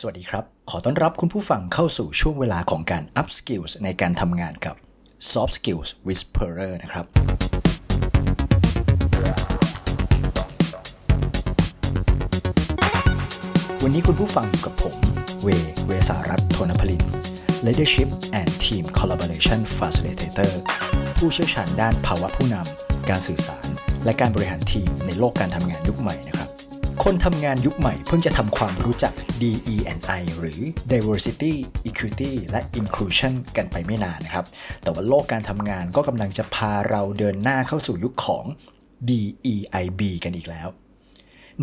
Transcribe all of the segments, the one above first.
สวัสดีครับขอต้อนรับคุณผู้ฟังเข้าสู่ช่วงเวลาของการ Up Skills ในการทำงานกับ Soft Skills Whisperer นะครับวันนี้คุณผู้ฟังอยู่กับผมเวสารัตน์ โทนพลิน Leadership and Team Collaboration Facilitator ผู้เชี่ยวชาญด้านภาวะผู้นำการสื่อสารและการบริหารทีมในโลกการทำงานยุคใหม่นะครับคนทำงานยุคใหม่เพิ่งจะทำความรู้จัก DE&I หรือ Diversity, Equity และ Inclusion กันไปไม่นานนะครับแต่ว่าโลกการทำงานก็กำลังจะพาเราเดินหน้าเข้าสู่ยุคของ DEIB กันอีกแล้ว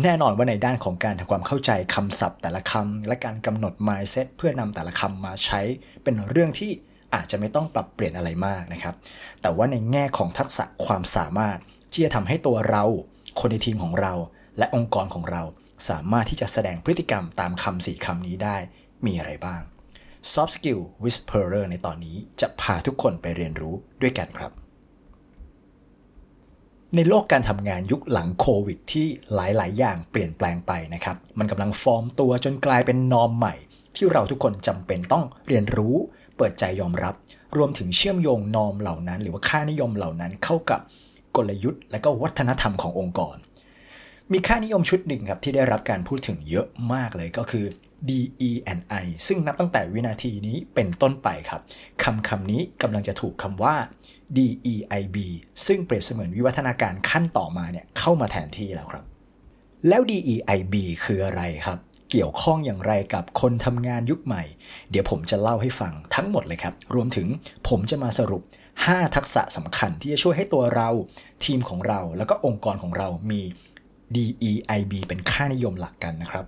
แน่นอนว่าในด้านของการทำความเข้าใจคำศัพท์แต่ละคำและการกำหนด mindset เพื่อนำแต่ละคำมาใช้เป็นเรื่องที่อาจจะไม่ต้องปรับเปลี่ยนอะไรมากนะครับแต่ว่าในแง่ของทักษะความสามารถที่จะทำให้ตัวเราคนในทีมของเราและองค์กรของเราสามารถที่จะแสดงพฤติกรรมตามคำสี่คำนี้ได้มีอะไรบ้าง Soft Skills Whisperer ในตอนนี้จะพาทุกคนไปเรียนรู้ด้วยกันครับในโลกการทำงานยุคหลังโควิดที่หลายๆอย่างเปลี่ยนแปลงไปนะครับมันกำลังฟอร์มตัวจนกลายเป็นนอร์มใหม่ที่เราทุกคนจำเป็นต้องเรียนรู้เปิดใจยอมรับรวมถึงเชื่อมโยงนอร์มเหล่านั้นหรือว่าค่านิยมเหล่านั้นเข้ากับกลยุทธ์และก็วัฒนธรรมขององค์กรมีค่านิยมชุดหนึ่งครับที่ได้รับการพูดถึงเยอะมากเลยก็คือ DE&I ซึ่งนับตั้งแต่วินาทีนี้เป็นต้นไปครับคำนี้กำลังจะถูกคำว่า DEIB ซึ่งเปรียบเสมือนวิวัฒนาการขั้นต่อมาเนี่ยเข้ามาแทนที่แล้วครับแล้ว DEIB คืออะไรครับเกี่ยวข้องอย่างไรกับคนทำงานยุคใหม่เดี๋ยวผมจะเล่าให้ฟังทั้งหมดเลยครับรวมถึงผมจะมาสรุป5ทักษะสำคัญที่จะช่วยให้ตัวเราทีมของเราแล้วก็องค์กรของเรามีDEIB เป็นค่านิยมหลักกันนะครับ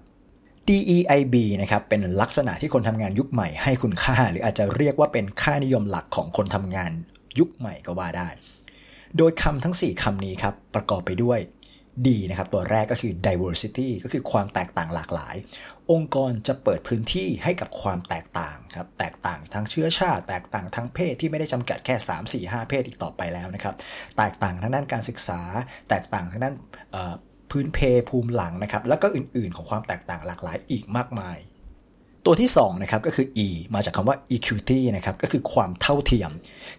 DEIB นะครับเป็นลักษณะที่คนทำงานยุคใหม่ให้คุณค่าหรืออาจจะเรียกว่าเป็นค่านิยมหลักของคนทำงานยุคใหม่ก็ว่าได้โดยคำทั้ง4คำนี้ครับประกอบไปด้วย D นะครับตัวแรกก็คือ Diversity ก็คือความแตกต่างหลากหลายองค์กรจะเปิดพื้นที่ให้กับความแตกต่างครับแตกต่างทั้งเชื้อชาติแตกต่างทั้งเพศที่ไม่ได้จำกัดแค่ 3, 4, 5 เพศอีกต่อไปแล้วนะครับแตกต่างทางด้านการศึกษาแตกต่างทางด้านพื้นเพภูมิหลังนะครับแล้วก็อื่นๆของความแตกต่างหลากหลายอีกมากมายตัวที่2นะครับก็คือ E มาจากคำว่า Equity นะครับก็คือความเท่าเทียม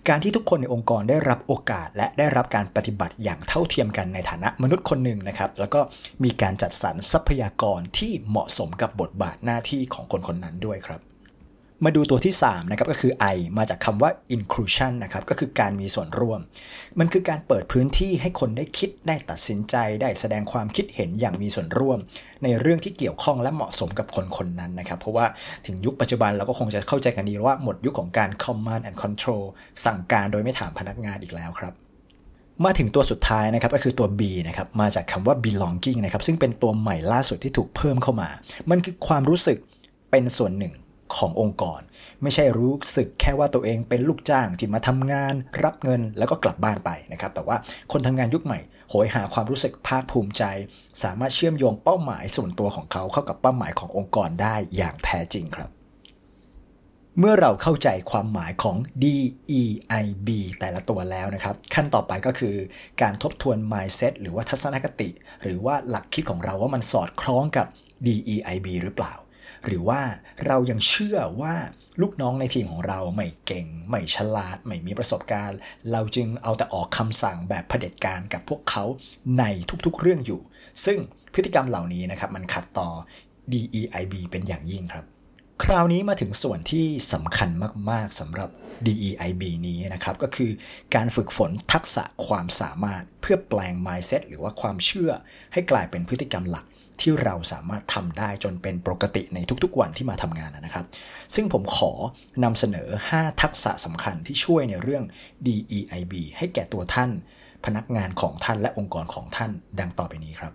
การที่ทุกคนในองค์กรได้รับโอกาสและได้รับการปฏิบัติอย่างเท่าเทียมกันในฐานะมนุษย์คนหนึ่งนะครับแล้วก็มีการจัดสรรทรัพยากรที่เหมาะสมกับบทบาทหน้าที่ของคนคนนั้นด้วยครับมาดูตัวที่3นะครับก็คือ I มาจากคำว่า Inclusion นะครับก็คือการมีส่วนร่วมมันคือการเปิดพื้นที่ให้คนได้คิดได้ตัดสินใจได้แสดงความคิดเห็นอย่างมีส่วนร่วมในเรื่องที่เกี่ยวข้องและเหมาะสมกับคนคนนั้นนะครับเพราะว่าถึงยุคปัจจุบันเราก็คงจะเข้าใจกันดีว่าหมดยุคของการ Command and Control สั่งการโดยไม่ถามพนักงานอีกแล้วครับมาถึงตัวสุดท้ายนะครับก็คือตัว B นะครับมาจากคำว่า Belonging นะครับซึ่งเป็นตัวใหม่ล่าสุดที่ถูกเพิ่มเข้ามามันคือความรู้สึกเป็นส่วนหนึ่งขององค์กรไม่ใช่รู้สึกแค่ว่าตัวเองเป็นลูกจ้างที่มาทำงานรับเงินแล้วก็กลับบ้านไปนะครับแต่ว่าคนทำงานยุคใหม่โหยหาความรู้สึกภาคภูมิใจสามารถเชื่อมโยงเป้าหมายส่วนตัวของเขาเข้ากับเป้าหมายขององค์กรได้อย่างแท้จริงครับเมื่อเราเข้าใจความหมายของ DEIB แต่ละตัวแล้วนะครับขั้นต่อไปก็คือการทบทวน mindset หรือว่าทัศนคติหรือว่าหลักคิดของเราว่ามันสอดคล้องกับ DEIB หรือเปล่าหรือว่าเรายังเชื่อว่าลูกน้องในทีมของเราไม่เก่งไม่ฉลาดไม่มีประสบการณ์เราจึงเอาแต่ออกคำสั่งแบบเผด็จการกับพวกเขาในทุกๆเรื่องอยู่ซึ่งพฤติกรรมเหล่านี้นะครับมันขัดต่อ DEIB เป็นอย่างยิ่งครับคราวนี้มาถึงส่วนที่สำคัญมากๆสำหรับ DEIB นี้นะครับก็คือการฝึกฝนทักษะความสามารถเพื่อแปลง mindset หรือว่าความเชื่อให้กลายเป็นพฤติกรรมหลักที่เราสามารถทำได้จนเป็นปกติในทุกๆวันที่มาทำงานนะครับซึ่งผมขอนำเสนอ5ทักษะสำคัญที่ช่วยในเรื่อง DEIB ให้แก่ตัวท่านพนักงานของท่านและองค์กรของท่านดังต่อไปนี้ครับ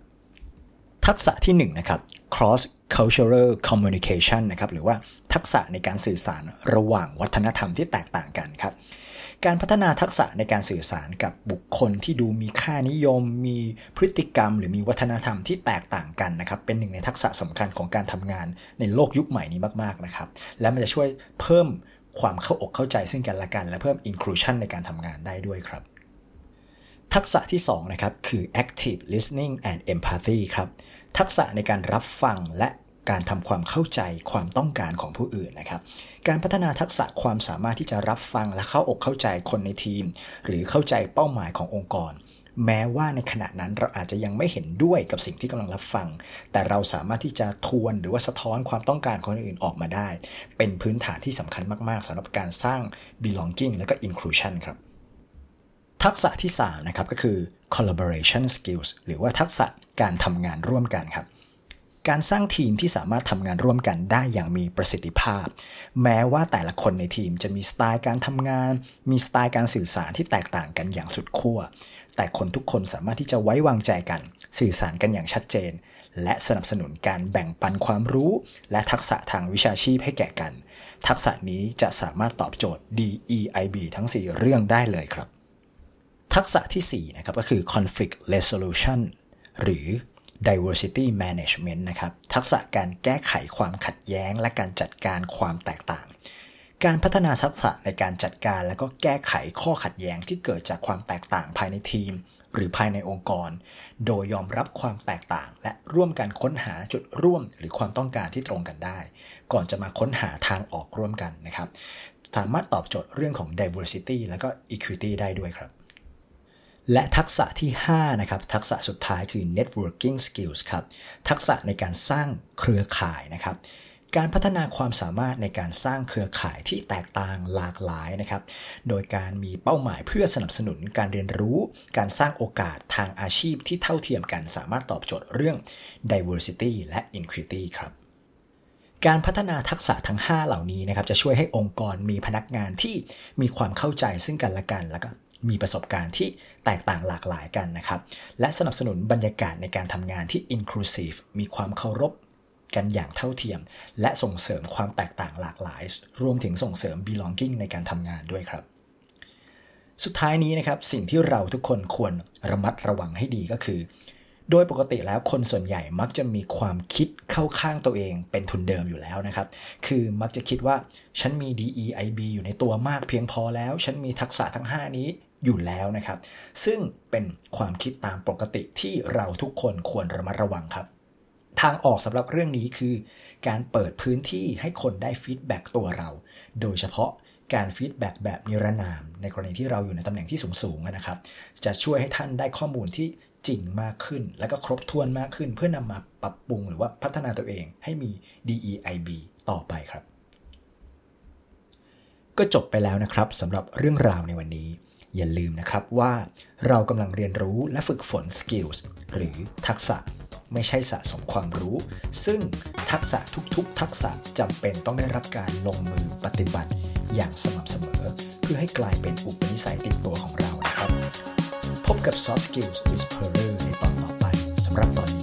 ทักษะที่1นะครับ Cross-Cultural Communication นะครับหรือว่าทักษะในการสื่อสารระหว่างวัฒนธรรมที่แตกต่างกันครับการพัฒนาทักษะในการสื่อสารกับบุคคลที่ดูมีค่านิยมมีพฤติกรรมหรือมีวัฒนธรรมที่แตกต่างกันนะครับเป็นหนึ่งในทักษะสำคัญของการทำงานในโลกยุคใหม่นี้มากๆนะครับและมันจะช่วยเพิ่มความเข้าอกเข้าใจซึ่งกันและกันและเพิ่ม inclusion ในการทำงานได้ด้วยครับทักษะที่2นะครับคือ active listening and empathy ครับทักษะในการรับฟังและ การทำความเข้าใจความต้องการของผู้อื่นนะครับการพัฒนาทักษะความสามารถที่จะรับฟังและเข้าอกเข้าใจคนในทีมหรือเข้าใจเป้าหมายขององค์กรแม้ว่าในขณะนั้นเราอาจจะยังไม่เห็นด้วยกับสิ่งที่กำลังรับฟังแต่เราสามารถที่จะทวนหรือว่าสะท้อนความต้องการของคนอื่นออกมาได้เป็นพื้นฐานที่สำคัญมากๆสำหรับการสร้าง Belonging และก็ Inclusion ครับทักษะที่3นะครับก็คือ collaboration skills หรือว่าทักษะการทำงานร่วมกันครับการสร้างทีมที่สามารถทำงานร่วมกันได้อย่างมีประสิทธิภาพแม้ว่าแต่ละคนในทีมจะมีสไตล์การทำงานมีสไตล์การสื่อสารที่แตกต่างกันอย่างสุดขั้วแต่คนทุกคนสามารถที่จะไว้วางใจกันสื่อสารกันอย่างชัดเจนและสนับสนุนการแบ่งปันความรู้และทักษะทางวิชาชีพให้แก่กันทักษะนี้จะสามารถตอบโจทย์ DEIB ทั้ง4เรื่องได้เลยครับทักษะที่4นะครับก็คือ Conflict Resolution หรือ Diversity Management นะครับทักษะการแก้ไขความขัดแย้งและการจัดการความแตกต่างการพัฒนาทักษะในการจัดการและก็แก้ไขข้อขัดแย้งที่เกิดจากความแตกต่างภายในทีมหรือภายในองค์กรโดยยอมรับความแตกต่างและร่วมกันค้นหาจุดร่วมหรือความต้องการที่ตรงกันได้ก่อนจะมาค้นหาทางออกร่วมกันนะครับสามารถตอบโจทย์เรื่องของ Diversity และก็ Equity ได้ด้วยครับและทักษะที่5นะครับทักษะสุดท้ายคือ Networking Skills ครับทักษะในการสร้างเครือข่ายนะครับการพัฒนาความสามารถในการสร้างเครือข่ายที่แตกต่างหลากหลายนะครับโดยการมีเป้าหมายเพื่อสนับสนุนการเรียนรู้การสร้างโอกาสทางอาชีพที่เท่าเทียมกันสามารถตอบโจทย์เรื่อง Diversity และ Equity ครับการพัฒนาทักษะทั้ง5เหล่านี้นะครับจะช่วยให้องค์กรมีพนักงานที่มีความเข้าใจซึ่งกันและกันและก็มีประสบการณ์ที่แตกต่างหลากหลายกันนะครับและสนับสนุนบรรยากาศในการทำงานที่ Inclusive มีความเคารพกันอย่างเท่าเทียมและส่งเสริมความแตกต่างหลากหลายรวมถึงส่งเสริม Belonging ในการทำงานด้วยครับสุดท้ายนี้นะครับสิ่งที่เราทุกคนควรระมัดระวังให้ดีก็คือโดยปกติแล้วคนส่วนใหญ่มักจะมีความคิดเข้าข้างตัวเองเป็นทุนเดิมอยู่แล้วนะครับคือมักจะคิดว่าฉันมี DEIB อยู่ในตัวมากเพียงพอแล้วฉันมีทักษะทั้ง5นี้อยู่แล้วนะครับซึ่งเป็นความคิดตามปกติที่เราทุกคนควรระมัดระวังครับทางออกสำหรับเรื่องนี้คือการเปิดพื้นที่ให้คนได้ฟีดแบ็กตัวเราโดยเฉพาะการฟีดแบ็กแบบนิรนามในกรณีที่เราอยู่ในตำแหน่งที่สูงๆนะครับจะช่วยให้ท่านได้ข้อมูลที่จริงมากขึ้นและก็ครบถ้วนมากขึ้นเพื่อนำมาปรับปรุงหรือว่าพัฒนาตัวเองให้มี DEIB ต่อไปครับก็จบไปแล้วนะครับสำหรับเรื่องราวในวันนี้อย่าลืมนะครับว่าเรากำลังเรียนรู้และฝึกฝน skills หรือทักษะไม่ใช่สะสมความรู้ซึ่งทักษะทุกๆทักษะจำเป็นต้องได้รับการลงมือปฏิบัติอย่างสม่ำเสมอเพื่อให้กลายเป็นอุปนิสัยติดตัวของเรานะครับพบกับ Soft Skills Whisperer ในตอนต่อไปสำหรับตอนนี้